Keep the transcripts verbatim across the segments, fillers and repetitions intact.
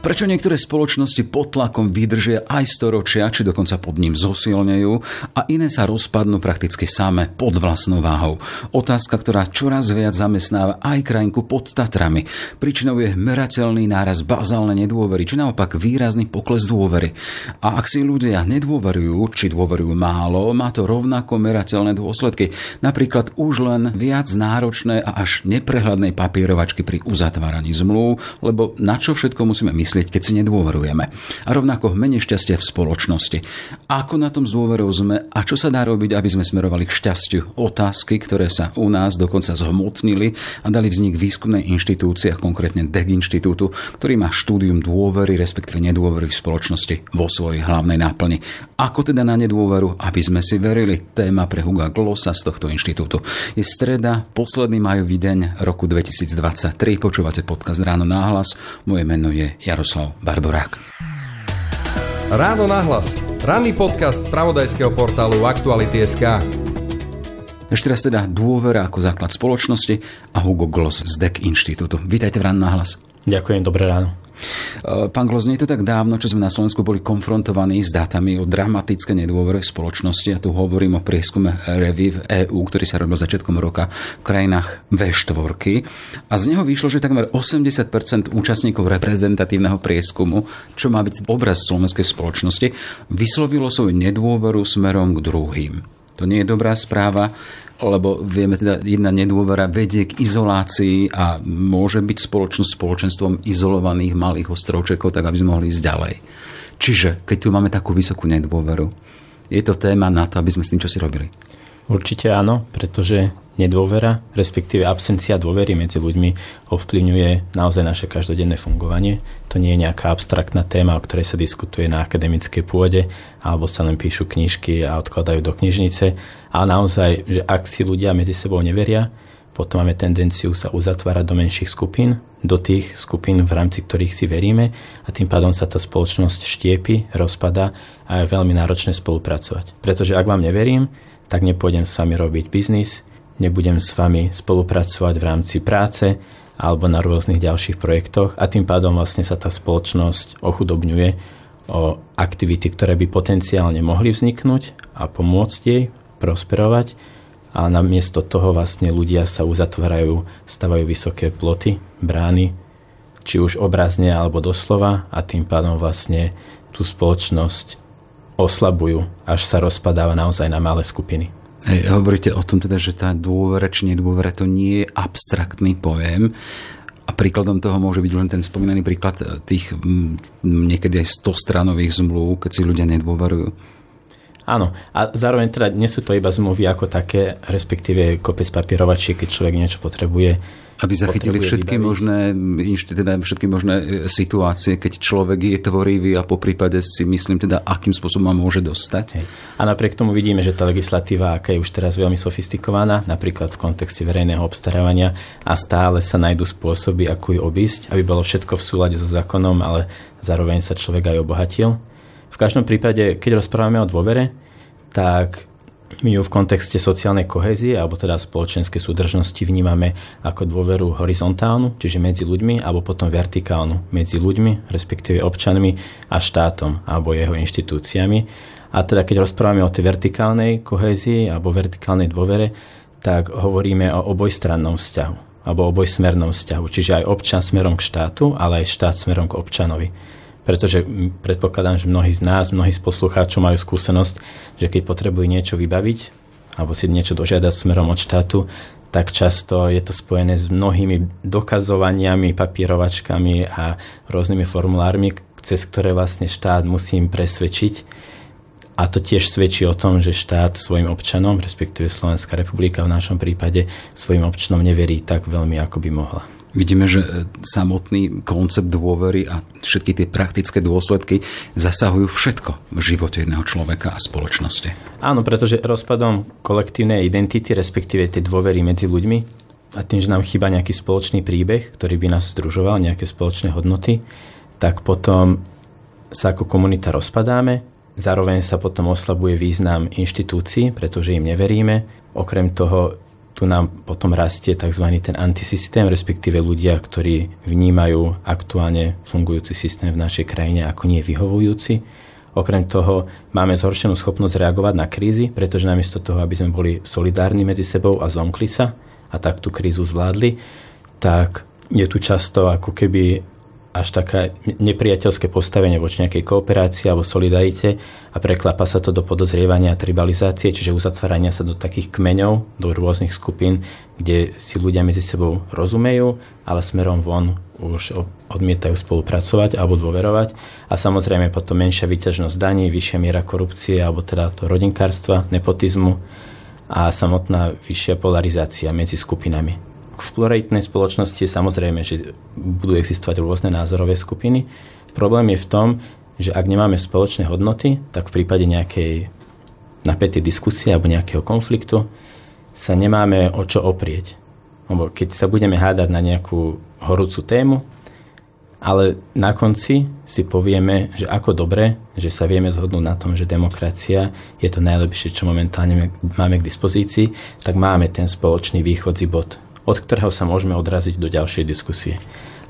Prečo niektoré spoločnosti pod tlakom vydržia aj storočia, či dokonca pod ním zosilnejú a iné sa rozpadnú prakticky same pod vlastnou váhou? Otázka, ktorá čoraz viac zamestnáva aj krajinku pod Tatrami. Príčinou je merateľný náraz bazálnej nedôvery, či naopak výrazný pokles dôvery. A ak si ľudia nedôverujú, či dôverujú málo, má to rovnako merateľné dôsledky. Napríklad už len viac náročné a až neprehľadnej papierovačky pri uzatváraní zmluv, lebo na čo všetko musíme myslieť, keď si nedôverujeme. A rovnako menej šťastia v spoločnosti. Ako na tom s dôverou sme a čo sa dá robiť, aby sme smerovali k šťastiu? Otázky, ktoré sa u nás dokonca zhmotnili a dali vznik výskumnej inštitúcie, konkrétne Deh Inštitútu, ktorý má štúdium dôvery, respektíve nedôvery v spoločnosti vo svojej hlavnej náplni. Ako teda na nedôveru, aby sme si verili? Téma pre Huga Glossa z tohto inštitútu. Je streda, posledný májový deň roku dvetisícdvadsaťtri. Počúvate podcast Ráno nahlas. Moje meno je Jaro Jaroslav Barborák. Ráno nahlas. Ranný podcast spravodajského portálu Aktuality.sk. Ešte raz teda dôvera ako základ spoločnosti a Hugo Gloss z Deh Inštitútu. Vítajte v Ráno nahlas. Ďakujem, dobré ráno. Pán Gloss, nie je to tak dávno, čo sme na Slovensku boli konfrontovaní s dátami o dramatické nedôvere v spoločnosti. A tu hovorím o prieskume REVI v é ú, ktorý sa robil začiatkom roka v krajinách vé štyri. A z neho vyšlo, že takmer osemdesiat percent účastníkov reprezentatívneho prieskumu, čo má byť obraz slovenskej spoločnosti, vyslovilo svoju nedôveru smerom k druhým. To nie je dobrá správa, lebo vieme teda, jedna nedôvera vedie k izolácii a môže byť spoločnosť spoločenstvom izolovaných malých ostrovčekov, tak aby sme mohli ísť ďalej. Čiže, keď tu máme takú vysokú nedôveru, je to téma na to, aby sme s tým čo si robili? Určite áno, pretože nedôvera, respektíve absencia dôvery medzi ľuďmi ovplyvňuje naozaj naše každodenné fungovanie. To nie je nejaká abstraktná téma, o ktorej sa diskutuje na akademickej pôde, alebo sa len píšu knižky a odkladajú do knižnice. A naozaj, že ak si ľudia medzi sebou neveria, potom máme tendenciu sa uzatvárať do menších skupín, do tých skupín, v rámci ktorých si veríme, a tým pádom sa tá spoločnosť štiepi, rozpada a je veľmi náročné spolupracovať. Pretože ak vám neverím, tak nepôjdem s vami robiť biznis, nebudem s vami spolupracovať v rámci práce alebo na rôznych ďalších projektoch, a tým pádom vlastne sa tá spoločnosť ochudobňuje o aktivity, ktoré by potenciálne mohli vzniknúť a pomôcť jej prosperovať, a namiesto toho vlastne ľudia sa uzatvárajú, stavajú vysoké ploty, brány, či už obrazne alebo doslova, a tým pádom vlastne tú spoločnosť oslabujú, až sa rozpadáva naozaj na malé skupiny. Hej, hovoríte o tom teda, že tá dôvera či nedôvera, to nie je abstraktný pojem, a príkladom toho môže byť len ten spomínaný príklad tých m, niekedy aj stostranových zmluv, keď si ľudia nedôverujú. Áno, a zároveň teda nie sú to iba zmluvy ako také, respektíve kopec papierovačiek, keď človek niečo potrebuje. Aby zachytili všetky možné, teda všetky možné situácie, keď človek je tvorivý a po prípade si myslím teda, akým spôsobom môže dostať. Hej. A napriek tomu vidíme, že tá legislatíva, aká je už teraz veľmi sofistikovaná, napríklad v kontexte verejného obstarávania, a stále sa nájdú spôsoby, ako ju obísť, aby bolo všetko v súlade so zákonom, ale zároveň sa človek aj obohatil. V každom prípade, keď rozprávame o dôvere, tak my ju v kontexte sociálnej kohézie alebo teda spoločenskej súdržnosti vnímame ako dôveru horizontálnu, čiže medzi ľuďmi, alebo potom vertikálnu medzi ľuďmi, respektíve občanmi a štátom alebo jeho inštitúciami. A teda keď rozprávame o tej vertikálnej kohézii alebo vertikálnej dôvere, tak hovoríme o obojstrannom vzťahu alebo obojsmernom vzťahu, čiže aj občan smerom k štátu, ale aj štát smerom k občanovi. Pretože predpokladám, že mnohí z nás, mnohí z poslucháčov majú skúsenosť, že keď potrebujú niečo vybaviť alebo si niečo dožiadať smerom od štátu, tak často je to spojené s mnohými dokazovaniami, papierovačkami a rôznymi formulármi, cez ktoré vlastne štát musí im presvedčiť. A to tiež svedčí o tom, že štát svojim občanom, respektíve Slovenská republika v našom prípade, svojim občanom neverí tak veľmi, ako by mohla. Vidíme, že samotný koncept dôvery a všetky tie praktické dôsledky zasahujú všetko v živote jedného človeka a spoločnosti. Áno, pretože rozpadom kolektívnej identity, respektíve tej dôvery medzi ľuďmi, a tým, že nám chýba nejaký spoločný príbeh, ktorý by nás združoval, nejaké spoločné hodnoty, tak potom sa ako komunita rozpadáme, zároveň sa potom oslabuje význam inštitúcií, pretože im neveríme. Okrem toho, tu nám potom rastie tzv. ten antisystém, respektíve ľudia, ktorí vnímajú aktuálne fungujúci systém v našej krajine ako nie vyhovujúci. Okrem toho máme zhoršenú schopnosť reagovať na krízy, pretože namiesto toho, aby sme boli solidárni medzi sebou a zomkli sa a tak tú krízu zvládli, tak je tu často ako keby až také nepriateľské postavenie voči nejakej kooperácii alebo solidarite a preklapa sa to do podozrievania a tribalizácie, čiže uzatvárania sa do takých kmeňov, do rôznych skupín, kde si ľudia medzi sebou rozumejú, ale smerom von už odmietajú spolupracovať alebo dôverovať. A samozrejme potom menšia výťažnosť daní, vyššia miera korupcie alebo teda to rodinkárstva, nepotizmu a samotná vyššia polarizácia medzi skupinami. V pluralitnej spoločnosti samozrejme, že budú existovať rôzne názorové skupiny. Problém je v tom, že ak nemáme spoločné hodnoty, tak v prípade nejakej napätej diskusie alebo nejakého konfliktu sa nemáme o čo oprieť. Lebo keď sa budeme hádať na nejakú horúcu tému, ale na konci si povieme, že ako dobre, že sa vieme zhodnúť na tom, že demokracia je to najlepšie, čo momentálne máme k dispozícii, tak máme ten spoločný východzí bod, od ktorého sa môžeme odraziť do ďalšej diskusie.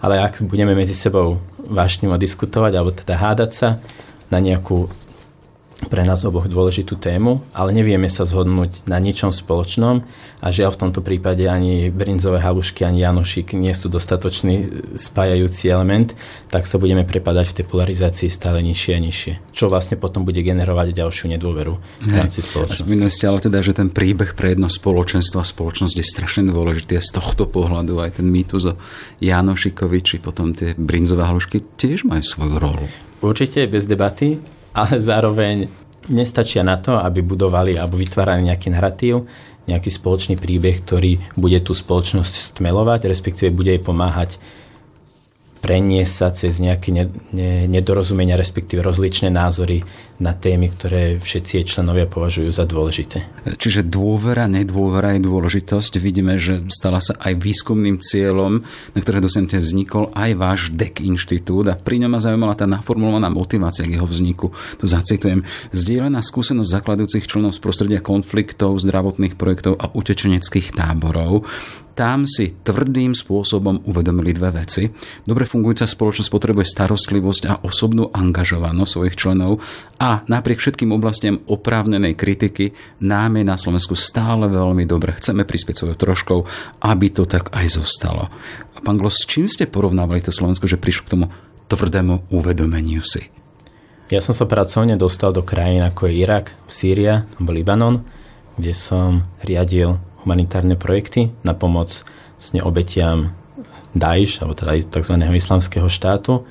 Ale ak budeme medzi sebou vášnivo diskutovať alebo teda hádať sa na nejakú pre nás oboch dôležitú tému, ale nevieme sa zhodnúť na ničom spoločnom a žiaľ v tomto prípade ani brinzové halušky, ani janošik nie sú dostatočný spájajúci element, tak sa budeme prepadať v tej polarizácii stále nižšie a nižšie, čo vlastne potom bude generovať ďalšiu nedôveru v rámci spoločnosti. Spomínali ste ale teda, že ten príbeh pre jedno spoločenstvo a spoločnosť je strašne dôležitý a z tohto pohľadu aj ten mýtus o Janošikovi či potom tie brinzové halušky tiež majú svoju rolu. Určite bez debaty. Ale zároveň nestačia na to, aby budovali alebo vytvárali nejaký narratív, nejaký spoločný príbeh, ktorý bude tú spoločnosť stmelovať, respektíve bude jej pomáhať preniesť sa cez nejaké nedorozumenia, respektíve rozličné názory na témy, ktoré všetci jej členovia považujú za dôležité. Čiže dôvera, nedôvera je dôležitosť. Vidíme, že stala sa aj výskumným cieľom, na ktoré dosiaľ vznikol aj váš Deh Inštitút a pri ňom ma zaujímala tá naformulovaná motivácia k jeho vzniku. To zacitujem. Zdieľaná skúsenosť zakladujúcich členov z prostredia konfliktov, zdravotných projektov a utečeneckých táborov. Tam si tvrdým spôsobom uvedomili dve veci. Dobre fungujúca spoločnosť potrebuje starostlivosť a osobnú angažovanosť svojich členov a napriek všetkým oblastiam oprávnenej kritiky nám je na Slovensku stále veľmi dobre. Chceme prispieť svojou troškou, aby to tak aj zostalo. Pán Gloss, s čím ste porovnávali to Slovensko, že prišlo k tomu tvrdému uvedomeniu si? Ja som sa pracovne dostal do krajín ako je Irak, Sýria, Libanon, kde som riadil humanitárne projekty na pomoc vlastne obetiam DAIŠ, alebo teda tzv. Islamského štátu.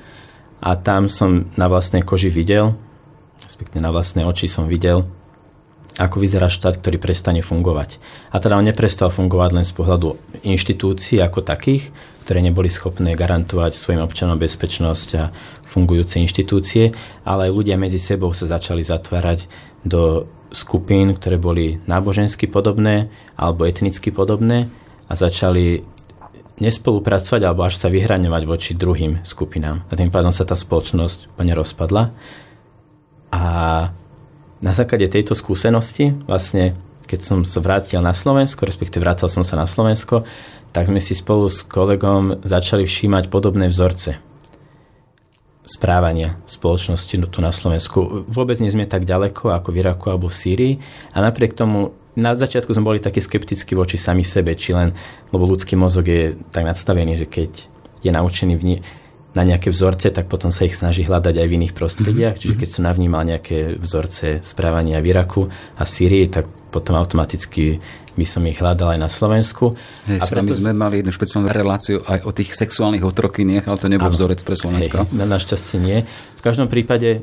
A tam som na vlastnej koži videl, respektíve na vlastné oči som videl, ako vyzerá štát, ktorý prestane fungovať. A teda on neprestal fungovať len z pohľadu inštitúcií ako takých, ktoré neboli schopné garantovať svojim občanom bezpečnosť a fungujúce inštitúcie, ale aj ľudia medzi sebou sa začali zatvárať do skupín, ktoré boli nábožensky podobné alebo etnicky podobné a začali nespolupracovať alebo až sa vyhraňovať voči druhým skupinám. A tým pádom sa tá spoločnosť úplne rozpadla. A na základe tejto skúsenosti, vlastne keď som sa vrátil na Slovensko, respektíve vrátil som sa na Slovensko, tak sme si spolu s kolegom začali všímať podobné vzorce správania spoločnosti tu na Slovensku. Vôbec nie sme tak ďaleko ako v Iraku alebo v Sýrii a napriek tomu na začiatku sme boli takí skeptickí voči sami sebe, či len, lebo ľudský mozog je tak nadstavený, že keď je naučený v ni- na nejaké vzorce, tak potom sa ich snaží hľadať aj v iných prostrediach. Mm-hmm. Čiže keď som navnímal nejaké vzorce správania v Iraku a Sýrii, tak potom automaticky by som ich hľadal aj na Slovensku. Hej, a preto sme mali jednu špeciálnu reláciu aj o tých sexuálnych otrokyniach, ale to nebol áno, vzorec pre Slovensko. Hej, našťastie nie. V každom prípade,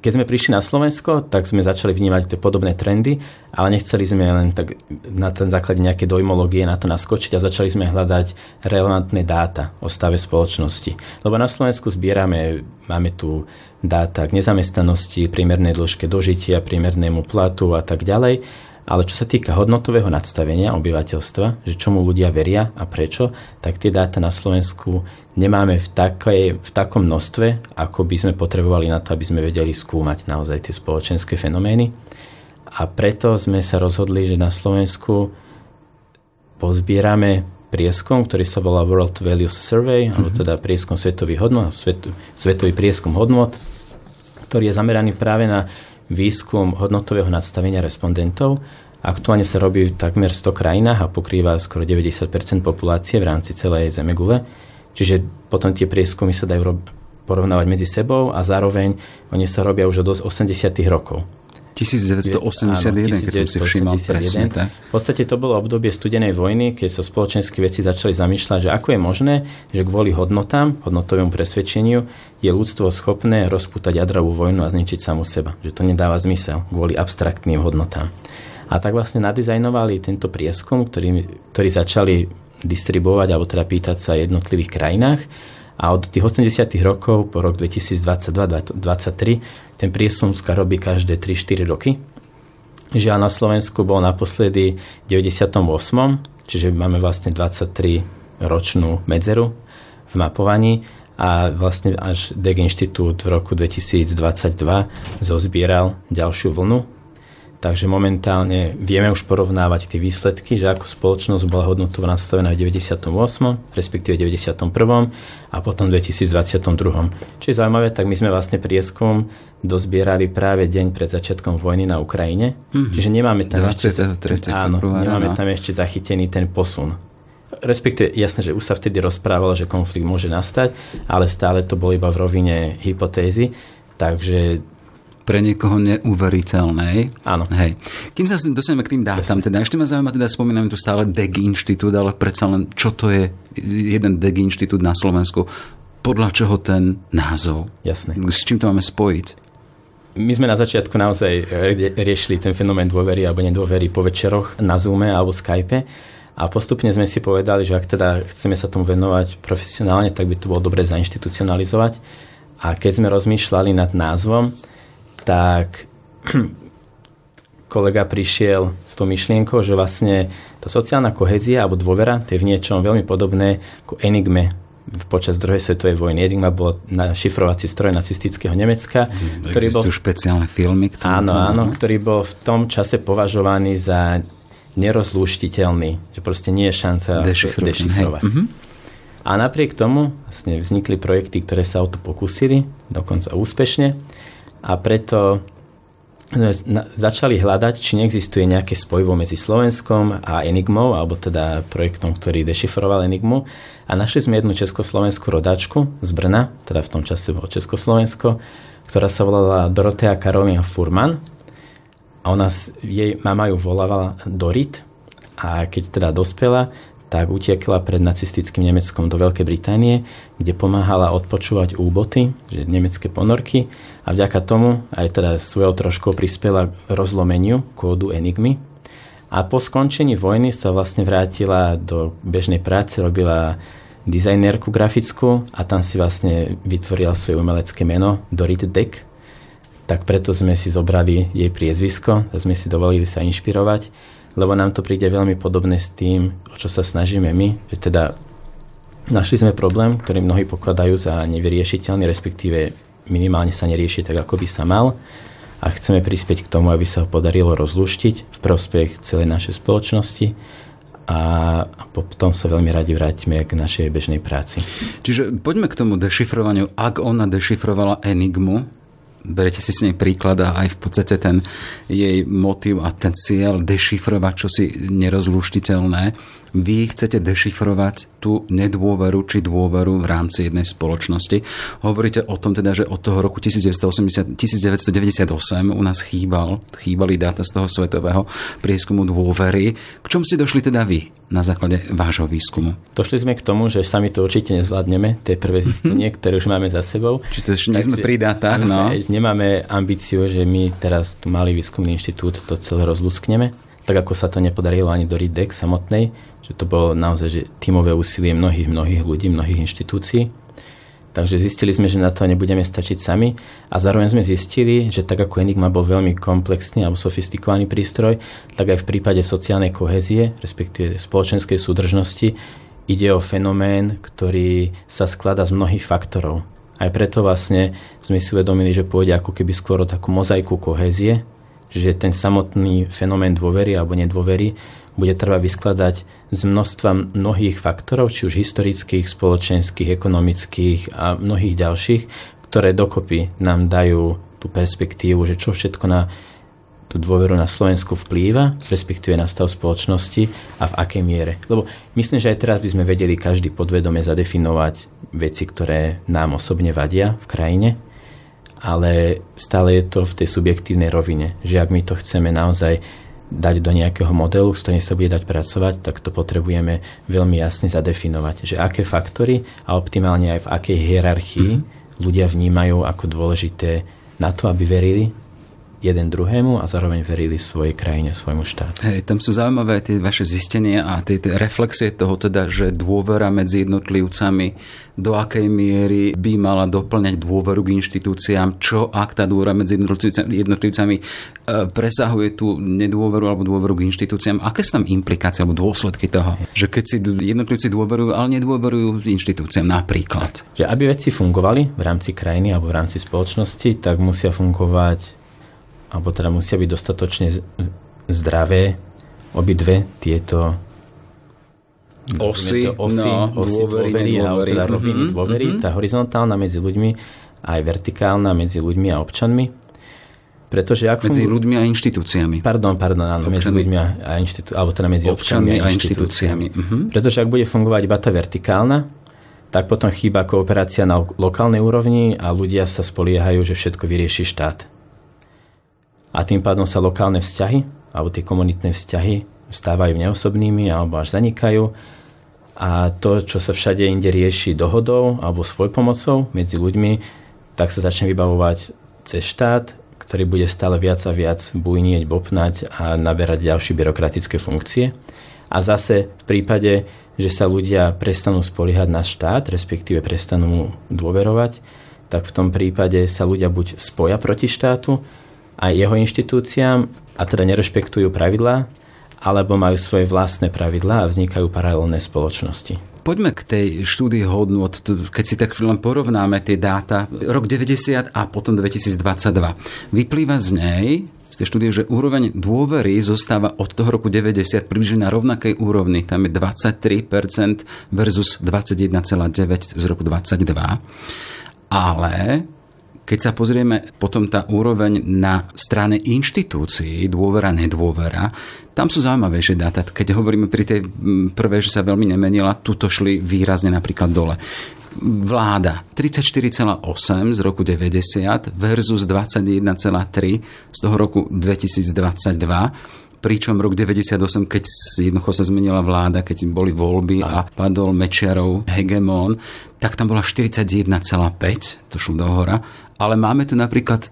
keď sme prišli na Slovensko, tak sme začali vnímať tie podobné trendy, ale nechceli sme len tak na ten základe nejaké dojmológie na to naskočiť a začali sme hľadať relevantné dáta o stave spoločnosti. Lebo na Slovensku zbierame, máme tu dáta k nezamestnanosti, priemernej dĺžke dožitia, priemernému platu a tak ďalej. Ale čo sa týka hodnotového nadstavenia obyvateľstva, že čomu ľudia veria a prečo, tak tie dáta na Slovensku nemáme v, takej, v takom množstve, ako by sme potrebovali na to, aby sme vedeli skúmať naozaj tie spoločenské fenomény. A preto sme sa rozhodli, že na Slovensku pozbierame prieskum, ktorý sa volá World Values Survey, alebo teda prieskum svetových hodnot, svet, svetový prieskum hodnot, ktorý je zameraný práve na výskum hodnotového nadstavenia respondentov. Aktuálne sa robí v takmer sto krajinách a pokrýva skoro deväťdesiat percent populácie v rámci celej zemegule. Čiže potom tie prieskumy sa dajú rob- porovnávať medzi sebou a zároveň oni sa robia už od osemdesiatych rokov. devätnásťstoosemdesiatjeden, keď som si všimol, presne tak. V podstate to bolo obdobie studenej vojny, keď sa spoločenské veci začali zamýšľať, že ako je možné, že kvôli hodnotám, hodnotovému presvedčeniu je ľudstvo schopné rozpútať jadrovú vojnu a zničiť samu seba. Že to nedáva zmysel kvôli abstraktným hodnotám. A tak vlastne nadizajnovali tento prieskum, ktorý, ktorý začali distribuovať alebo teda pýtať sa v jednotlivých krajinách. A od tých osemdesiatych rokov po rok dvetisícdvadsaťdva dvetisícdvadsaťtri ten prieskumská robí každé tri štyri roky. Žiaľ, na Slovensku bol naposledy v deväťdesiatom ôsmom Čiže máme vlastne dvadsaťtri ročnú medzeru v mapovaní a vlastne až Deh Inštitút v roku dvetisícdvadsaťdva zozbieral ďalšiu vlnu. Takže momentálne vieme už porovnávať tie výsledky, že ako spoločnosť bola hodnotovo nastavená v deväťdesiatom ôsmom respektíve deväťdesiatom prvom a potom v dvetisícdvadsaťdva. Čo je zaujímavé, tak my sme vlastne prieskum dozbierali práve deň pred začiatkom vojny na Ukrajine. Mm-hmm. Čiže nemáme tam, dvadsiateho tretieho áno, nemáme tam ešte zachytený ten posun. Respektíve, jasné, že už sa vtedy rozprávalo, že konflikt môže nastať, ale stále to bolo iba v rovine hypotézy. Takže pre niekoho neuveriteľnej. Áno. Hej. Kým sa dostaneme k tým dátam, teda ešte ma zaujíma, teda spomíname tu stále Deh Inštitút, ale predsa len, čo to je jeden Deh Inštitút na Slovensku? Podľa čoho ten názov? Jasné. S čím to máme spojiť? My sme na začiatku naozaj riešili ten fenomén dôvery alebo nedôvery po večeroch na Zoome alebo Skype a postupne sme si povedali, že ak teda chceme sa tomu venovať profesionálne, tak by to bolo dobre zainštitucionalizovať. A keď sme rozmýšľali nad názvom, tak kolega prišiel s tou myšlienkou, že vlastne tá sociálna kohézia alebo dôvera, to je v niečom veľmi podobné ako Enigme počas druhej svetovej vojny. Enigma bol šifrovací stroj nacistického Nemecka. Mm, ktorý existujú bol, špeciálne filmy. Áno, áno, ktorý bol v tom čase považovaný za nerozlúštiteľný, že proste nie je šanca dešifrovať. A napriek tomu vlastne vznikli projekty, ktoré sa o to pokúsili, dokonca úspešne. A preto začali hľadať, či neexistuje nejaké spojivo medzi Slovenskom a Enigmou, alebo teda projektom, ktorý dešifroval Enigmu. A našli sme jednu československú rodáčku z Brna, teda v tom čase bolo Československo, ktorá sa volala Dorotea Karolina Furman. A ona, jej mama ju volávala Dorit. A keď teda dospela, tak utiekla pred nacistickým Nemeckom do Veľkej Británie, kde pomáhala odpočúvať úboty, že nemecké ponorky, a vďaka tomu aj teda svojou troškou prispela k rozlomeniu kódu Enigmy. A po skončení vojny sa vlastne vrátila do bežnej práce, robila dizajnérku grafickú a tam si vlastne vytvorila svoje umelecké meno Dorit Dekk. Tak preto sme si zobrali jej priezvisko a sme si dovolili sa inšpirovať, lebo nám to príde veľmi podobné s tým, o čo sa snažíme my, že teda našli sme problém, ktorý mnohí pokladajú za nevyriešiteľný, respektíve minimálne sa nerieši tak, ako by sa mal, a chceme prispieť k tomu, aby sa ho podarilo rozlúštiť v prospech celej našej spoločnosti a potom sa veľmi radi vrátime k našej bežnej práci. Čiže poďme k tomu dešifrovaniu. Ak ona dešifrovala Enigmu, berete si s nej príklad a aj v podstate ten jej motív a ten cieľ dešifrovať čosi nerozluštiteľné. Vy chcete dešifrovať tú nedôveru či dôveru v rámci jednej spoločnosti. Hovoríte o tom teda, že od toho roku devätnásťstoosemdesiat deväťdesiatosem u nás chýbal, chýbali dáta z toho svetového prieskumu dôvery. K čomu si došli teda vy na základe vášho výskumu? Došli sme k tomu, že sami to určite nezvládneme, tie prvé zistenie, ktoré už máme za sebou. Čiže nie sme pri dátach, no. Nemáme ambíciu, že my teraz tu malý výskumný inštitút to celé rozluskneme, tak ako sa to nepodarilo ani Dorit Dekk samotnej, že to bolo naozaj že tímové úsilie mnohých, mnohých ľudí, mnohých inštitúcií. Takže zistili sme, že na to nebudeme stačiť sami a zároveň sme zistili, že tak ako Enigma bol veľmi komplexný alebo sofistikovaný prístroj, tak aj v prípade sociálnej kohézie, respektíve spoločenskej súdržnosti, ide o fenomén, ktorý sa skladá z mnohých faktorov. Aj preto vlastne sme si uvedomili, že pôjde ako keby skôr o takú mozaiku kohézie, že ten samotný fenomén dôvery alebo nedôvery bude treba vyskladať z množstva mnohých faktorov, či už historických, spoločenských, ekonomických a mnohých ďalších, ktoré dokopy nám dajú tú perspektívu, že čo všetko na tú dôveru na Slovensku vplýva, respektíve na stav spoločnosti a v akej miere. Lebo myslím, že aj teraz by sme vedeli každý podvedome zadefinovať veci, ktoré nám osobne vadia v krajine, ale stále je to v tej subjektívnej rovine, že ak my to chceme naozaj dať do nejakého modelu, s ktorým sa bude dať pracovať, tak to potrebujeme veľmi jasne zadefinovať, že aké faktory a optimálne aj v akej hierarchii mm-hmm. ľudia vnímajú ako dôležité na to, aby verili jeden druhému a zároveň verili svojej krajine, svojmu štátu. Hej, tam sú zaujímavé tie vaše zistenia a tie, tie reflexie toho teda, že dôvera medzi jednotlivcami do akej miery by mala doplňať dôveru k inštitúciám, čo ak tá dôvera medzi jednotlivcami presahuje tú nedôveru alebo dôveru k inštitúciám, aké sú tam implikácie alebo dôsledky toho, že keď si jednotlivci dôverujú, ale nedôverujú inštitúciám napríklad. Že aby veci fungovali v rámci krajiny alebo v rámci spoločnosti, tak musia fungovať alebo teda musia byť dostatočne zdravé obidve tieto osy, to, osy, no, osy dôvery, dôvery a teda roviny mm-hmm, dôvery, mm-hmm. tá horizontálna medzi ľuďmi a aj vertikálna medzi ľuďmi a občanmi. Pretože ak medzi fungu... ľuďmi a inštitúciami. Pardon, pardon, áno, medzi ľuďmi a inštitú... alebo teda medzi občanmi, občanmi a inštitúciami. A inštitúciami. Mm-hmm. Pretože ak bude fungovať iba tá vertikálna, tak potom chýba kooperácia na lokálnej úrovni a ľudia sa spoliehajú, že všetko vyrieši štát. A tým pádom sa lokálne vzťahy alebo tie komunitné vzťahy stávajú neosobnými alebo až zanikajú a to, čo sa všade inde rieši dohodou alebo svojpomocou medzi ľuďmi, tak sa začne vybavovať cez štát, ktorý bude stále viac a viac bujnieť, bopnať a naberať ďalšie byrokratické funkcie. A zase v prípade, že sa ľudia prestanú spoliehať na štát, respektíve prestanú mu dôverovať, tak v tom prípade sa ľudia buď spoja proti štátu a jeho inštitúciám a teda nerešpektujú pravidlá, alebo majú svoje vlastné pravidlá a vznikajú paralelné spoločnosti. Poďme k tej štúdii hodnot, keď si tak chvíľom porovnáme tie dáta, rok deväťdesiat a potom dvetisícdvadsaťdva. Vyplýva z nej, z tej štúdie, že úroveň dôvery zostáva od toho roku deväťdesiat približne na rovnakej úrovni, tam je dvadsaťtri percent versus dvadsaťjeden celá deväť z roku dvadsaťdva. Ale keď sa pozrieme potom tá úroveň na strane inštitúcií, dôvera, nedôvera, tam sú zaujímavejšie dáta. Keď hovoríme pri tej prvej, že sa veľmi nemenila, tuto šli výrazne napríklad dole. Vláda tridsaťštyri celá osem z roku deväťdesiat versus dvadsaťjeden celá tri z toho roku dvetisícdvadsaťdva. Pričom rok deväťdesiatosem, keď jednoducho sa zmenila vláda, keď boli voľby a padol Mečiarov hegemón, tak tam bola štyridsaťjeden celá päť, to šlo dohora. Ale máme tu napríklad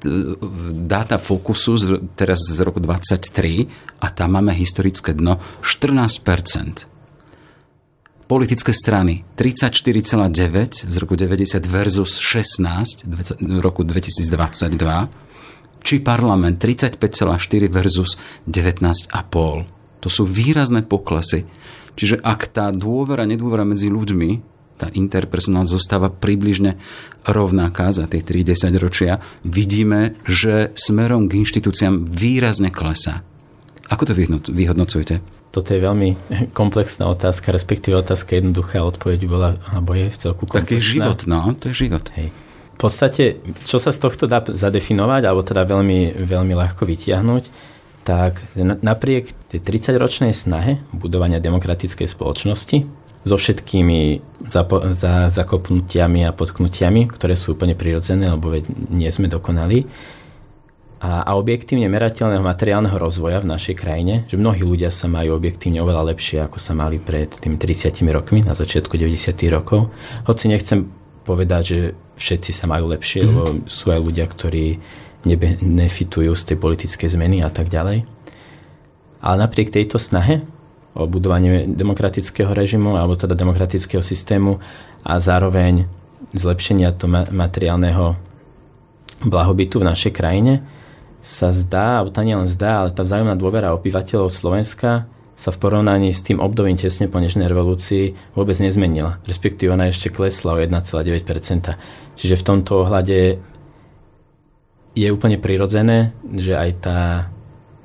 dáta Focusu z, teraz z roku dvadsaťtri a tam máme historické dno štrnásť percent. Politické strany tridsaťštyri celá deväť z roku deväťdesiat versus šestnásť v roku dvetisícdvadsaťdva. Či parlament tridsaťpäť celá štyri versus devätnásť celá päť. To sú výrazné poklesy. Čiže ak tá dôvera, nedôvera medzi ľuďmi, tá interpersonál zostáva približne rovnaká za tie tri desať ročia, vidíme, že smerom k inštitúciám výrazne klesá. Ako to vyhodnocujete? Toto je veľmi komplexná otázka, respektíve otázka jednoduchá, odpoveď bola, alebo je v celku komplexná. Tak je život, no, to je život. Hej. V podstate, čo sa z tohto dá zadefinovať, alebo teda veľmi, veľmi ľahko vytiahnuť, tak napriek tej tridsaťročnej snahe budovania demokratickej spoločnosti so všetkými zapo- za- zakopnutiami a potknutiami, ktoré sú úplne prirodzené, lebo nie sme dokonali, a, a objektívne merateľného materiálneho rozvoja v našej krajine, že mnohí ľudia sa majú objektívne oveľa lepšie, ako sa mali pred tými tridsiatimi rokmi, na začiatku deväťdesiatych rokov. Hoci nechcem povedať, že všetci sa majú lepšie, lebo sú aj ľudia, ktorí nebefitujú z tej politickej zmeny a tak ďalej. Ale napriek tejto snahe o budovanie demokratického režimu alebo teda demokratického systému a zároveň zlepšenia toho materiálneho blahobytu v našej krajine sa zdá, alebo to nie len zdá, ale tá vzájomná dôvera obyvateľov Slovenska sa v porovnaní s tým obdobím tesne po nežnej revolúcii vôbec nezmenila. Respektíve ona ešte klesla o jeden celá deväť percenta. Čiže v tomto ohľade je úplne prirodzené, že aj tá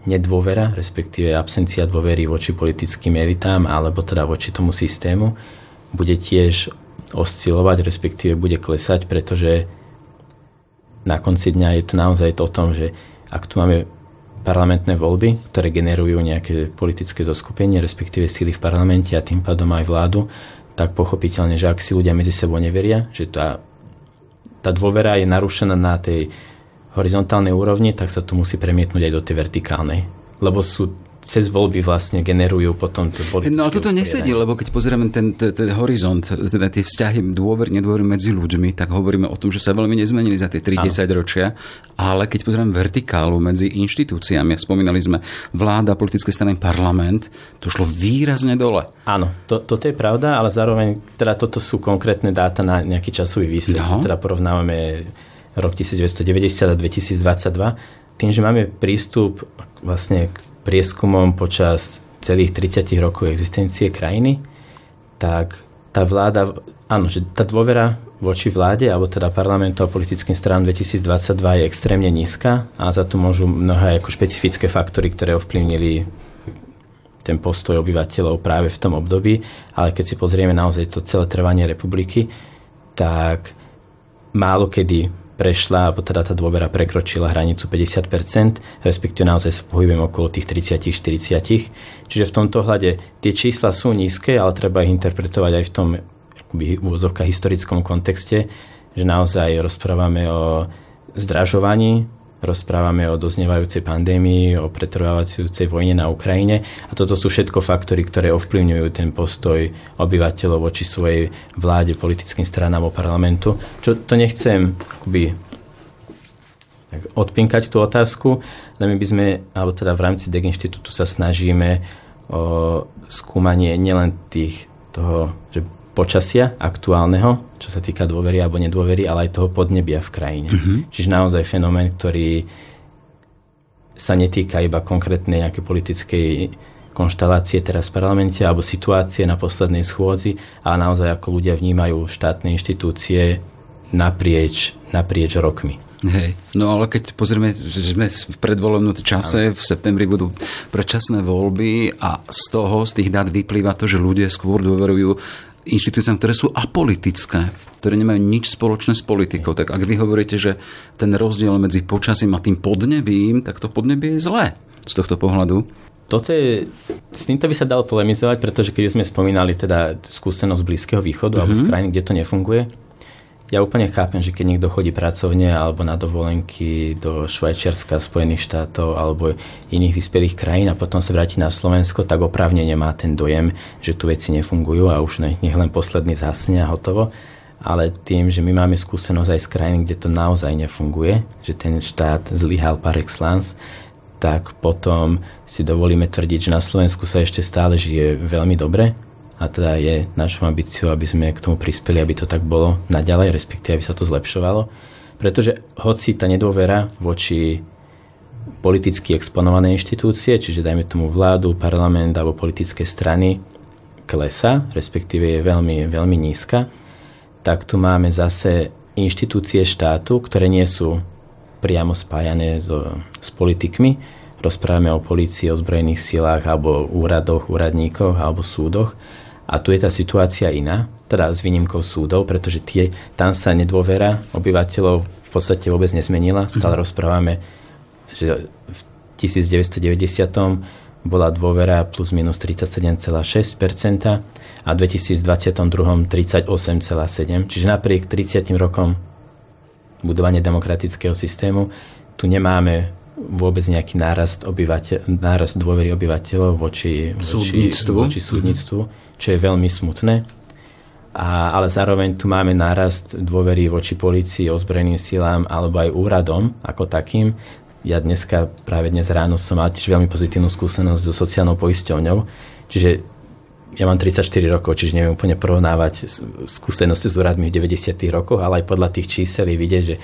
nedôvera, respektíve absencia dôvery voči politickým elitám alebo teda voči tomu systému bude tiež oscilovať, respektíve bude klesať, pretože na konci dňa je to naozaj to o tom, že ak tu máme parlamentné voľby, ktoré generujú nejaké politické zoskupenie, respektíve síly v parlamente a tým pádom aj vládu, tak pochopiteľne, že ak si ľudia medzi sebou neveria, že tá, tá dôvera je narušená na tej horizontálnej úrovni, tak sa to musí premietnúť aj do tej vertikálnej. Lebo sú cez voľby vlastne generujú potom tie politické... No ale toto nesedí, lebo keď pozrieme ten, ten, ten horizont, teda tie vzťahy dôver, nedôver medzi ľuďmi, tak hovoríme o tom, že sa veľmi nezmenili za tie tri desať ročia, ale keď pozrieme vertikálu medzi inštitúciami, spomínali sme vláda, politické strany, parlament, to šlo výrazne dole. Áno, to, toto je pravda, ale zároveň teda toto sú konkrétne dáta na nejaký časový výsledek. No. Teda porovnávame rok devätnásťstodeväťdesiat a dvetisícdvadsaťdva. Tým, že máme prístup vlastne k prieskumom počas celých tridsať rokov existencie krajiny, tak tá vláda, áno, že tá dôvera voči vláde, alebo teda parlamentu a politickým stranám dvetisícdvadsaťdva je extrémne nízka a za to môžu mnohé ako špecifické faktory, ktoré ovplyvnili ten postoj obyvateľov práve v tom období, ale keď si pozrieme naozaj to celé trvanie republiky, tak málo kedy prešla, alebo teda tá dôvera prekročila hranicu päťdesiat percent, respektíve naozaj sa pohybujem okolo tých tridsať až štyridsať. Čiže v tomto hľade tie čísla sú nízke, ale treba ich interpretovať aj v tom akoby úvodzovka historickom kontexte, že naozaj rozprávame o zdražovaní, rozprávame o doznievajúcej pandémii, o pretrvávajúcej vojne na Ukrajine a toto sú všetko faktory, ktoré ovplyvňujú ten postoj obyvateľov voči svojej vláde, politickým stranám a parlamentu. Čo to nechcem akoby tak odpinkať tú otázku, ale my by sme, alebo teda v rámci Deh Inštitútu sa snažíme o skúmanie nielen tých toho, že počasia aktuálneho, čo sa týka dôvery alebo nedôvery, ale aj toho podnebia v krajine. Mm-hmm. Čiže naozaj fenomén, ktorý sa netýka iba konkrétnej nejakej politickej konštelácie teraz v parlamente alebo situácie na poslednej schôdzi, ale naozaj ako ľudia vnímajú štátne inštitúcie naprieč, naprieč rokmi. Hej. No ale keď pozrieme, že sme v predvolebnom čase, v septembri budú predčasné voľby a z toho, z tých dát vyplýva to, že ľudia skôr dôverujú inštitúciám, ktoré sú apolitické, ktoré nemajú nič spoločné s politikou. Tak ak vy hovoríte, že ten rozdiel medzi počasím a tým podnebím, tak to podnebie je zlé z tohto pohľadu. Toto je, s týmto by sa dalo polemizovať, pretože keď sme spomínali teda skúsenosť Blízkeho východu mm-hmm. alebo z krajín, kde to nefunguje, ja úplne chápem, že keď niekto chodí pracovne alebo na dovolenky do Švajčiarska, Spojených štátov alebo iných vyspelých krajín a potom sa vráti na Slovensko, tak oprávnene má ten dojem, že tu veci nefungujú a už nech len posledný zhasne a hotovo. Ale tým, že my máme skúsenosť aj z krajín, kde to naozaj nefunguje, že ten štát zlyhal par excellence, tak potom si dovolíme tvrdiť, že na Slovensku sa ešte stále žije veľmi dobre. A teda je našou ambíciou, aby sme k tomu prispeli, aby to tak bolo naďalej, respektíve aby sa to zlepšovalo. Pretože hoci tá nedôvera voči politicky exponované inštitúcie, čiže dajme tomu vládu, parlament alebo politické strany, klesa, respektíve je veľmi, veľmi nízka, tak tu máme zase inštitúcie štátu, ktoré nie sú priamo spájané so, s politikmi. Rozprávame o polícii, o zbrojných silách alebo úradoch, úradníkoch alebo súdoch. A tu je tá situácia iná, teda s výnimkou súdov, pretože tie, tam sa nedôvera obyvateľov v podstate vôbec nezmenila. Stále rozprávame, že v devätnásťstodeväťdesiat bola dôvera plus minus tridsaťsedem celá šesť percenta a v dvetisícdvadsaťdva tridsaťosem celá sedem percenta. Čiže napriek tridsiatim rokom budovania demokratického systému tu nemáme vôbec nejaký nárast, obyvateľ, nárast dôvery obyvateľov voči, voči súdnictvu, čo je veľmi smutné. A, ale zároveň tu máme nárast dôvery voči polícii, ozbrojeným silám alebo aj úradom ako takým. Ja dneska, práve dnes ráno som mal tiež veľmi pozitívnu skúsenosť so sociálnou poisťovňou. Čiže ja mám tridsaťštyri rokov, čiže neviem úplne porovnávať skúsenosti s úradmi v deväťdesiatych rokoch, ale aj podľa tých čísel je vidieť, že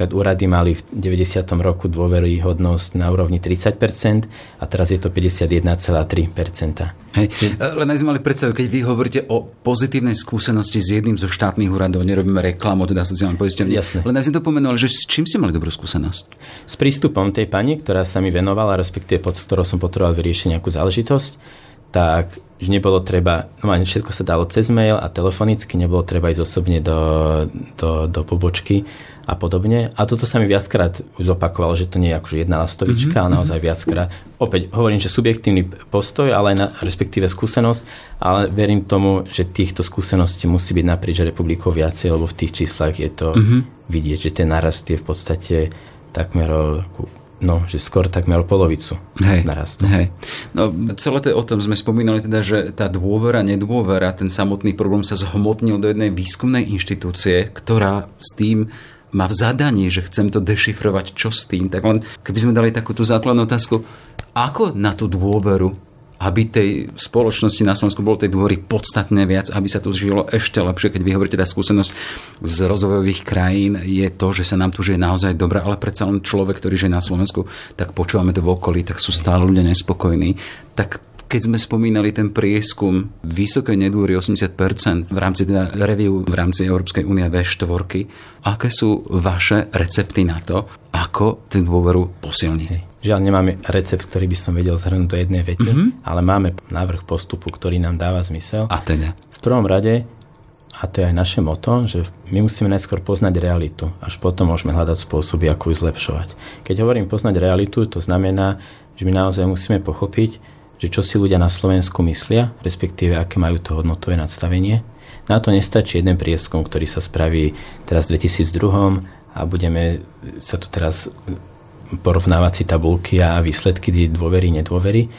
Napríklad úrady mali v deväťdesiatom roku dôveryhodnosť na úrovni tridsať percent a teraz je to päťdesiatjeden celá tri percenta. Hej. Len aby sme mali predstavu, keď vy hovoríte o pozitívnej skúsenosti s jedným zo štátnych úradov, nerobíme reklamu, teda sociálne poistenie. Len aby sme to pomenovali, že s čím ste mali dobrú skúsenosť? S prístupom tej pani, ktorá sa mi venovala, respektíve pod ktorou som potreboval vyriešiť nejakú záležitosť, tak už nebolo treba, no všetko sa dalo cez mail a telefonicky, nebolo treba ísť osobne do, do, do pobočky a podobne. A toto sa mi viackrát už opakovalo, že to nie je akože jedna lastovička, mm-hmm. ale naozaj viackrát. Opäť hovorím, že subjektívny postoj, ale aj na, respektíve skúsenosť, ale verím tomu, že týchto skúseností musí byť naprieč republikou viacej, lebo v tých číslach je to mm-hmm. vidieť, že ten nárast je v podstate takmer ku No, že skôr takmer polovicu narastol. Hej. No, celé to o tom sme spomínali teda, že tá dôvera, nedôvera, ten samotný problém sa zhmotnil do jednej výskumnej inštitúcie, ktorá s tým má v zadaní, že chcem to dešifrovať, čo s tým. Tak len keby sme dali takúto základnú otázku, ako na tú dôveru, aby tej spoločnosti na Slovensku bolo tej dôvery podstatne viac, aby sa tu žilo ešte lepšie, keď vy hovoríte, tá skúsenosť z rozvojových krajín je to, že sa nám tu žije naozaj dobrá, ale predsa len človek, ktorý žije na Slovensku, tak počúvame to v okolí, tak sú stále ľudia nespokojní. Tak keď sme spomínali ten prieskum vysokej nedôvery osemdesiat percent v rámci teda review v rámci Európskej únie vé štyri, aké sú vaše recepty na to, ako tú dôveru posilniť? Žiaľ, nemáme recept, ktorý by som vedel zhrnúť do jednej vety, mm-hmm. ale máme návrh postupu, ktorý nám dáva zmysel. A teda? V prvom rade, a to je aj naše motto, že my musíme najskôr poznať realitu, až potom môžeme hľadať spôsoby, ako ju zlepšovať. Keď hovorím poznať realitu, to znamená, že my naozaj musíme pochopiť, že čo si ľudia na Slovensku myslia, respektíve aké majú to hodnotové nadstavenie. Na to nestačí jeden prieskum, ktorý sa spraví teraz v dvetisícdva a budeme sa tu teraz porovnávací tabulky a výsledky dôvery, nedôvery,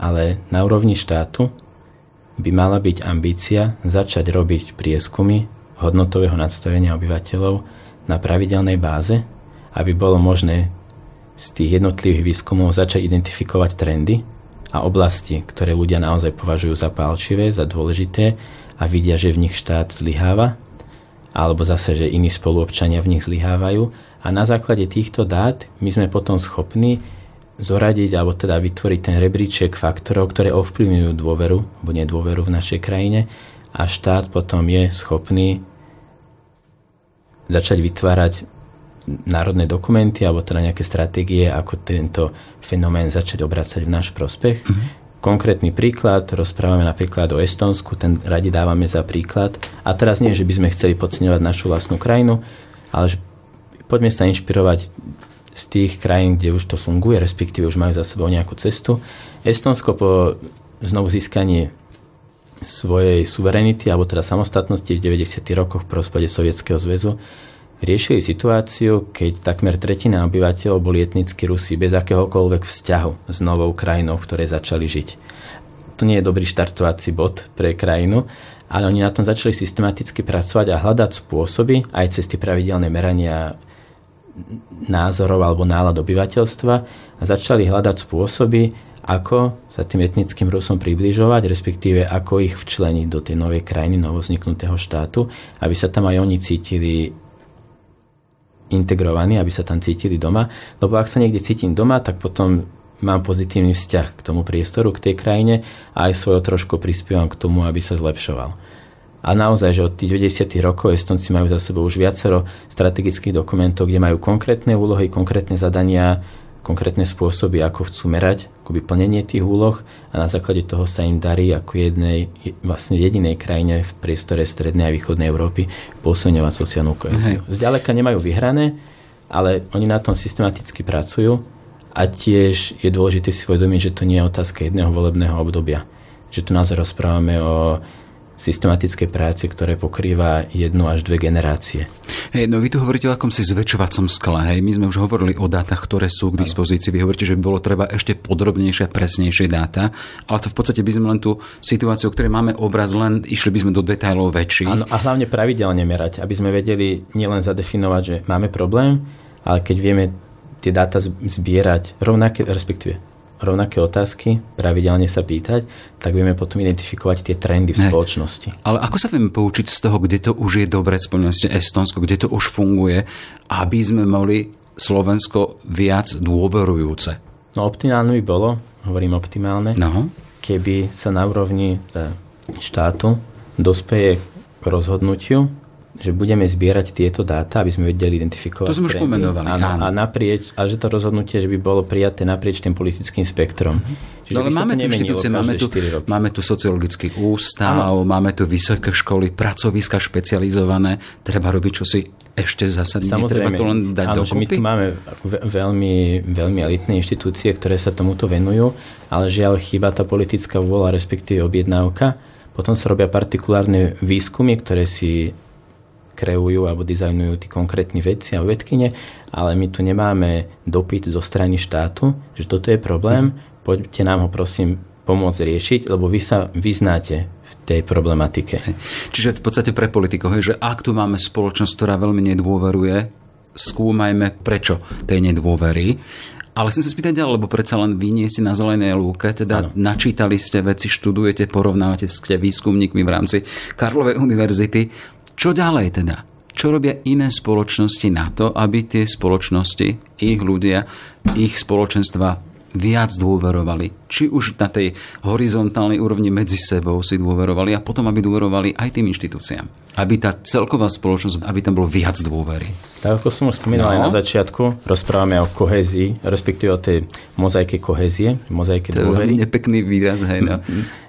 ale na úrovni štátu by mala byť ambícia začať robiť prieskumy hodnotového nadstavenia obyvateľov na pravidelnej báze, aby bolo možné z tých jednotlivých výskumov začať identifikovať trendy a oblasti, ktoré ľudia naozaj považujú za pálčivé, za dôležité a vidia, že v nich štát zlyháva, alebo zase, že iní spoluobčania v nich zlyhávajú. A na základe týchto dát my sme potom schopní zoradiť alebo teda vytvoriť ten rebríček faktorov, ktoré ovplyvňujú dôveru alebo nedôveru v našej krajine a štát potom je schopný začať vytvárať národné dokumenty alebo teda nejaké stratégie, ako tento fenomén začať obracať v náš prospech. Mm-hmm. Konkrétny príklad, rozprávame napríklad o Estonsku, ten radi dávame za príklad. A teraz nie, že by sme chceli podceňovať našu vlastnú krajinu, ale poďme sa inšpirovať z tých krajín, kde už to funguje, respektíve už majú za sebou nejakú cestu. Estonsko po znovu získaní svojej suverenity, alebo teda samostatnosti v deväťdesiatych rokoch po rozpade Sovietskeho zväzu, riešili situáciu, keď takmer tretina obyvateľov boli etnickí Rusi bez akéhokoľvek vzťahu s novou krajinou, v ktorej začali žiť. To nie je dobrý štartovací bod pre krajinu, ale oni na tom začali systematicky pracovať a hľadať spôsoby aj cez tie pravidelné merania názorov alebo nálad obyvateľstva a začali hľadať spôsoby, ako sa tým etnickým Rusom približovať, respektíve ako ich včleniť do tej novej krajiny, novozniknutého štátu, aby sa tam aj oni cítili integrovaní, aby sa tam cítili doma, lebo ak sa niekde cítim doma, tak potom mám pozitívny vzťah k tomu priestoru, k tej krajine a aj svojo trošku prispievam k tomu, aby sa zlepšoval. A naozaj, že od tých deväťdesiatych rokov Estonci majú za sebou už viacero strategických dokumentov, kde majú konkrétne úlohy, konkrétne zadania, konkrétne spôsoby, ako chcú merať, ako plnenie tých úloh a na základe toho sa im darí ako jednej, vlastne jedinej krajine v priestore strednej a východnej Európy posilňovať sociálnu kohéziu. Zďaleka nemajú vyhrané, ale oni na tom systematicky pracujú a tiež je dôležité si uvedomiť, že to nie je otázka jedného volebného obdobia. Že tu nás rozprávame o systematické práce, ktoré pokrýva jednu až dve generácie. Hej, no vy tu hovoríte o akomsi zväčšovacom skle, hej. My sme už hovorili o dátach, ktoré sú k dispozícii. Vy hovoríte, že by bolo treba ešte podrobnejšie a presnejšie dáta, ale to v podstate by sme len tú situáciu, o ktorej máme obraz, len išli by sme do detailov väčších. Áno, a hlavne pravidelne merať, aby sme vedeli nielen zadefinovať, že máme problém, ale keď vieme tie dáta zbierať rovnaké, respektíve rovnaké otázky, pravidelne sa pýtať, tak vieme potom identifikovať tie trendy v ne. spoločnosti. Ale ako sa vieme poučiť z toho, kde to už je dobre, spomínali ste Estonsko, kde to už funguje, aby sme mali Slovensko viac dôverujúce? No optimálne by bolo, hovorím optimálne, no. keby sa na úrovni štátu dospeje k rozhodnutiu, že budeme zbierať tieto dáta, aby sme vedeli identifikovať. To sme už pomenovali. A, a, naprieč, a že to rozhodnutie, že by bolo prijaté naprieč tým politickým spektrom. Mm-hmm. Čiže no, ale máme tu inštitúcie, máme tu, máme tu sociologický ústav, ano. Máme tu vysoké školy, pracoviska špecializované. Treba robiť čosi ešte zásadne. Samozrejme, netreba to len dať áno, dokopy. My tu máme veľmi, veľmi elitné inštitúcie, ktoré sa tomuto venujú, ale žiaľ chýba tá politická vôľa, respektíve objednávka. Potom sa robia partikulárne výskumy, ktoré si kreujú alebo dizajnujú tí konkrétni vedci a vedkyne, ale my tu nemáme dopyt zo strany štátu, že toto je problém, poďte nám ho prosím pomôcť riešiť, lebo vy sa vyznáte v tej problematike. Čiže v podstate pre politikov, že ak tu máme spoločnosť, ktorá veľmi nedôveruje, skúmajme prečo tej nedôvery. Ale chcem sa spýtať ďalej, lebo predsa len vy nie ste na zelenej lúke, teda ano. Načítali ste veci, študujete, porovnávate s výskumníkmi v rámci Karlovej univerzity. Čo ďalej teda? Čo robia iné spoločnosti na to, aby tie spoločnosti, ich ľudia, ich spoločenstva viac dôverovali? Či už na tej horizontálnej úrovni medzi sebou si dôverovali a potom, aby dôverovali aj tým inštitúciám. Aby tá celková spoločnosť, aby tam bolo viac dôvery. Tak ako som už spomínal no. aj na začiatku, rozprávame o kohézii, respektíve o tej mozaike kohézie, mozaike dôvery. To je nepekný výraz, hej, no.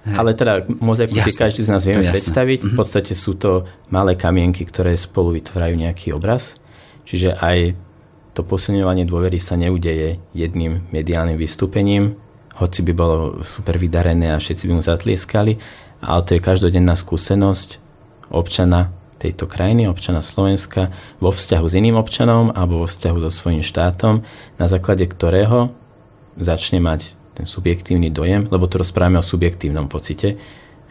Ale teda mozaiku si každý z nás vieme predstaviť. Mm-hmm. V podstate sú to malé kamienky, ktoré spolu vytvárajú nejaký obraz. Čiže aj to posilňovanie dôvery sa neudeje jedným mediálnym vystúpením, hoci by bolo super vydarené a všetci by mu zatlieskali, ale to je každodenná skúsenosť občana tejto krajiny, občana Slovenska vo vzťahu s iným občanom alebo vo vzťahu so svojím štátom, na základe ktorého začne mať ten subjektívny dojem, lebo to rozprávame o subjektívnom pocite,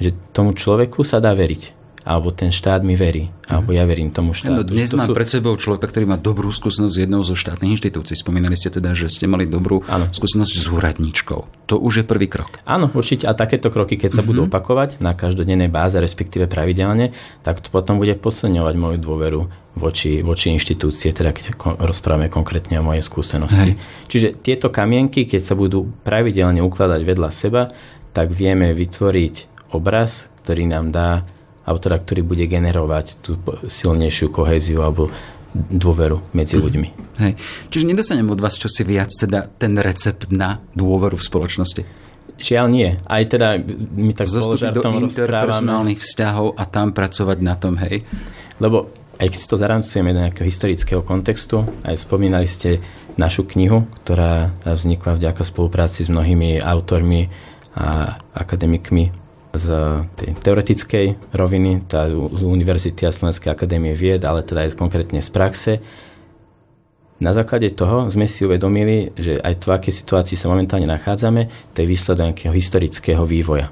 že tomu človeku sa dá veriť. Alebo ten štát mi verí. Alebo ja verím tomu štátu. No, dnes mám sú... pred sebou človeka, ktorý má dobrú skúsenosť s jednou zo štátnych inštitúcií. Spomínali ste teda, že ste mali dobrú ano. Skúsenosť s úradníčkou. To už je prvý krok. Áno, určite. A takéto kroky, keď sa mm-hmm. budú opakovať na každodennej báze, respektíve pravidelne, tak to potom bude posilňovať moju dôveru voči, voči inštitúcie, teda keď rozprávame konkrétne o mojej skúsenosti. Hej. Čiže tieto kamienky, keď sa budú pravidelne ukladať vedľa seba, tak vieme vytvoriť obraz, ktorý nám dá alebo teda, ktorý bude generovať tú silnejšiu kohéziu alebo dôveru medzi ľuďmi. Hej. Čiže nedostanem od vás čosi viac, teda ten recept na dôveru v spoločnosti? Žiaľ nie. Aj teda my tak položartom rozprávame. Zostúpiť do interpersonálnych vzťahov a tam pracovať na tom, hej? Lebo aj keď si to zaramcujeme do nejakého historického kontextu, aj spomínali ste našu knihu, ktorá vznikla vďaka spolupráci s mnohými autormi a akademikmi z tej teoretickej roviny, tá z Univerzity a Slovenskej akadémie vied, ale teda aj konkrétne z praxe. Na základe toho sme si uvedomili, že aj to, v akej situácii sa momentálne nachádzame, to je výsledok nejakého historického vývoja.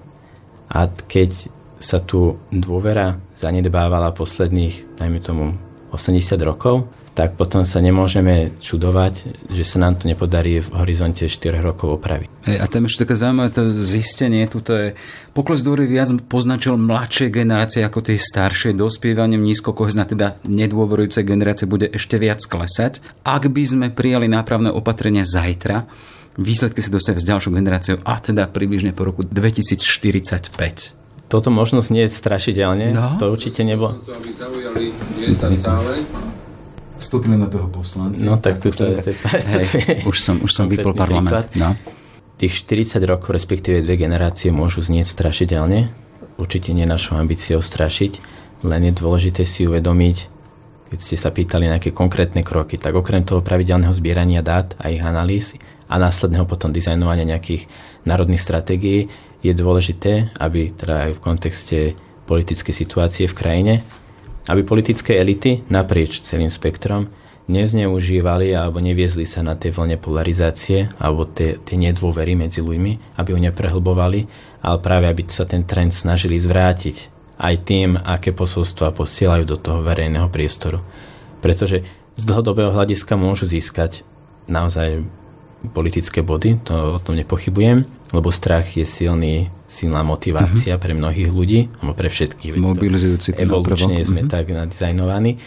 A keď sa tu dôvera zanedbávala posledných, najmä tomu, osemdesiat rokov, tak potom sa nemôžeme čudovať, že sa nám to nepodarí v horizonte štyroch rokov opraviť. Hey, a tam ešte také zaujímavé to zistenie, tuto je pokles dôvery viac poznačil mladšie generácie ako tie staršie, dospievaním nízko kohezná, teda nedôverujúce generácie bude ešte viac klesať. Ak by sme prijali nápravné opatrenia zajtra, výsledky sa dostajú s ďalšou generáciou a teda približne po roku dvetisícštyridsaťpäť. Toto možnosť nie je strašidelne, no. to určite nebolo. Zaujali miesta v sále. Vstúpili na toho poslanca. No tak tu to je. Už som, už som vypol parlament. No. Tých štyridsať rokov, respektíve dve generácie môžu znieť strašidelne. Určite nie našou ambíciou strašiť, len je dôležité si uvedomiť, keď ste sa pýtali na nejaké konkrétne kroky, tak okrem toho pravidelného zbierania dát a ich analýz a následného potom dizajnovania nejakých národných stratégií, je dôležité, aby teda aj v kontexte politickej situácie v krajine, aby politické elity naprieč celým spektrom nezneužívali alebo neviezli sa na tej vlne polarizácie alebo tie, tie nedôvery medzi ľuďmi, aby ho neprehlbovali, ale práve aby sa ten trend snažili zvrátiť aj tým, aké posolstva posielajú do toho verejného priestoru. Pretože z dlhodobého hľadiska môžu získať naozaj politické body, to o tom nepochybujem, lebo strach je silný, silná motivácia uh-huh. pre mnohých ľudí, pre všetkých. Mobilizujúci. Evolučne prvok. sme uh-huh. tak nadizajnovaní.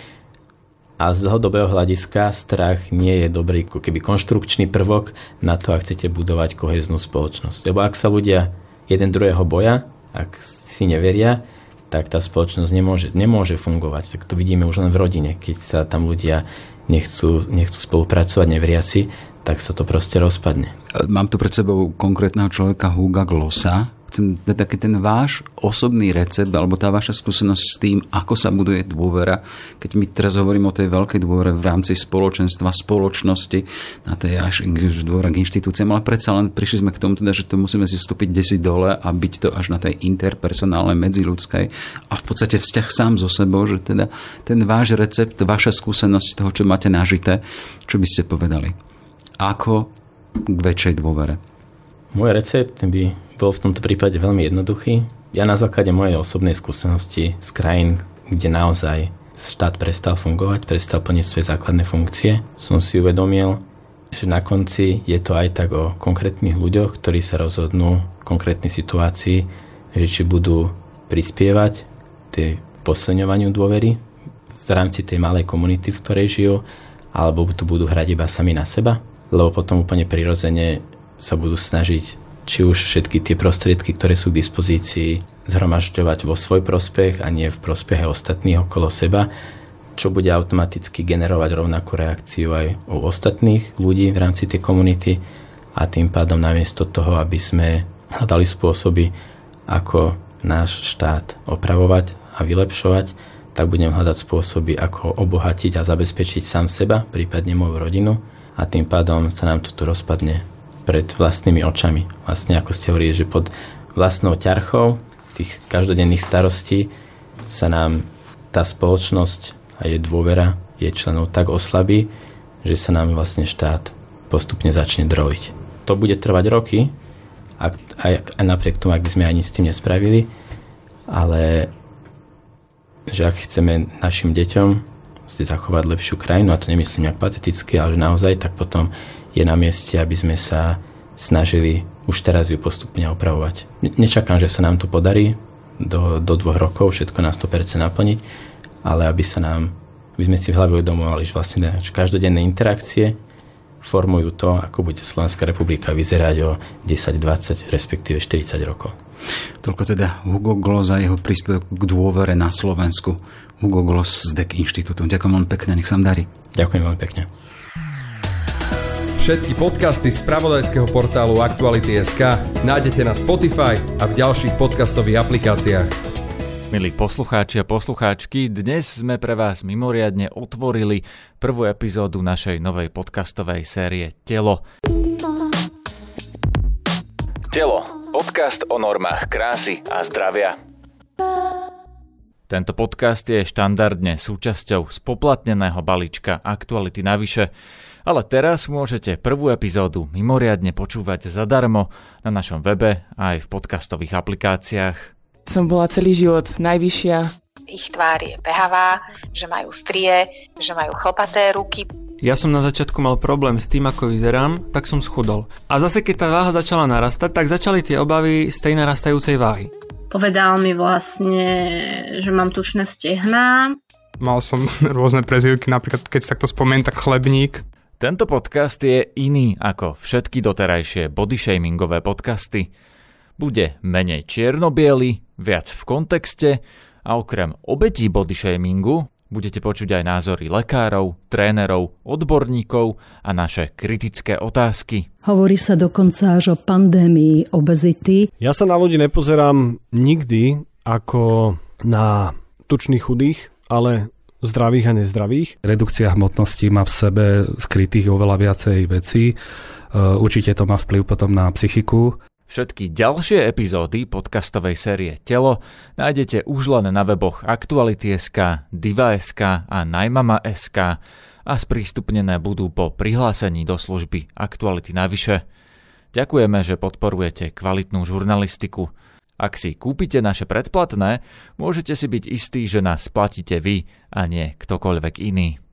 A z dlhodobého hľadiska strach nie je dobrý keby konštrukčný prvok na to, ak chcete budovať kohéznú spoločnosť. Lebo ak sa ľudia jeden druhého boja, ak si neveria, tak tá spoločnosť nemôže, nemôže fungovať. Tak to vidíme už len v rodine. Keď sa tam ľudia nechcú, nechcú spolupracovať, neveria si, tak sa to proste rozpadne. Mám tu pred sebou konkrétneho človeka Huga Glossa. Chcem dať taký ten váš osobný recept alebo tá vaša skúsenosť s tým, ako sa buduje dôvera. Keď my teraz hovoríme o tej veľkej dôvere v rámci spoločenstva, spoločnosti, na tej až dôvera k inštitúciám, ale predsa len prišli sme k tomu, teda, že to musíme si vstúpiť desi dole a byť to až na tej interpersonálnej, medziľudskej a v podstate vzťah sám so sebou, že teda ten váš recept, vaša skúsenosť toho, čo máte nažité, čo by ste povedali? Ako k väčšej dôvere? Môj recept by bol v tomto prípade veľmi jednoduchý. Ja na základe mojej osobnej skúsenosti z krajín, kde naozaj štát prestal fungovať, prestal plniť svoje základné funkcie, som si uvedomil, že na konci je to aj tak o konkrétnych ľuďoch, ktorí sa rozhodnú v konkrétnej situácii, že či budú prispievať k posilňovaniu dôvery v rámci tej malej komunity, v ktorej žijú, alebo tu budú hrať iba sami na seba, lebo potom úplne prirodzene sa budú snažiť či už všetky tie prostriedky, ktoré sú k dispozícii, zhromažďovať vo svoj prospech a nie v prospech ostatných okolo seba, čo bude automaticky generovať rovnakú reakciu aj u ostatných ľudí v rámci tej komunity a tým pádom namiesto toho, aby sme hľadali spôsoby, ako náš štát opravovať a vylepšovať, tak budem hľadať spôsoby, ako obohatiť a zabezpečiť sám seba, prípadne moju rodinu a tým pádom sa nám toto rozpadne pred vlastnými očami. Vlastne, ako ste hovorili, že pod vlastnou ťarchou tých každodenných starostí sa nám tá spoločnosť a jej dôvera, jej členov tak oslabí, že sa nám vlastne štát postupne začne drojiť. To bude trvať roky, ak, aj, aj napriek tomu, ak by sme ani s tým nespravili, ale že ak chceme našim deťom zachovať lepšiu krajinu, a to nemyslím nejak pateticky, ale že naozaj, tak potom je na mieste, aby sme sa snažili už teraz ju postupne opravovať. Nečakám, že sa nám to podarí do, do dvoch rokov všetko na sto percent naplniť, ale aby sa nám, aby sme si v hlave uvedomovali, že vlastne každodenné interakcie formujú to, ako bude Slovenská republika vyzerať o desať, dvadsať, respektíve štyridsať rokov. Toľko teda Hugo Gloss a jeho príspevok k dôvere na Slovensku. Hugo Gloss z Deh Inštitútu. Ďakujem veľmi pekne, nech sa vám darí. Ďakujem veľmi pekne. Všetky podcasty z spravodajského portálu Aktuality bodka es ká nájdete na Spotify a v ďalších podcastových aplikáciách. Milí poslucháči a poslucháčky, dnes sme pre vás mimoriadne otvorili prvú epizódu našej novej podcastovej série Telo. Telo, podcast o normách krásy a zdravia. Tento podcast je štandardne súčasťou spoplatneného balíčka Aktuality navyše, ale teraz môžete prvú epizódu mimoriadne počúvať zadarmo na našom webe aj v podcastových aplikáciách. Som bola celý život najvyššia. Ich tvár je behavá, že majú strie, že majú chlpaté ruky. Ja som na začiatku mal problém s tým, ako vyzerám, tak som schudol. A zase keď tá váha začala narastať, tak začali tie obavy z tej narastajúcej váhy. Povedal mi vlastne, že mám tučné stehná. Mal som rôzne prezývky, napríklad keď sa takto spomenú, tak chlebník. Tento podcast je iný ako všetky doterajšie bodyshamingové podcasty. Bude menej čierno-biely, viac v kontexte a okrem obetí bodyshamingu budete počuť aj názory lekárov, trénerov, odborníkov a naše kritické otázky. Hovorí sa dokonca až o pandémii obezity. Ja sa na ľudí nepozerám nikdy ako na tučných chudých, ale zdravých a nezdravých. Redukcia hmotnosti má v sebe skrytých oveľa viacej vecí. Určite to má vplyv potom na psychiku. Všetky ďalšie epizódy podcastovej série Telo nájdete už len na weboch Aktuality bodka es ká, Diva bodka es ká a Najmama bodka es ká a sprístupnené budú po prihlásení do služby Aktuality navyše. Ďakujeme, že podporujete kvalitnú žurnalistiku. Ak si kúpite naše predplatné, môžete si byť istí, že nás platíte vy a nie ktokoľvek iný.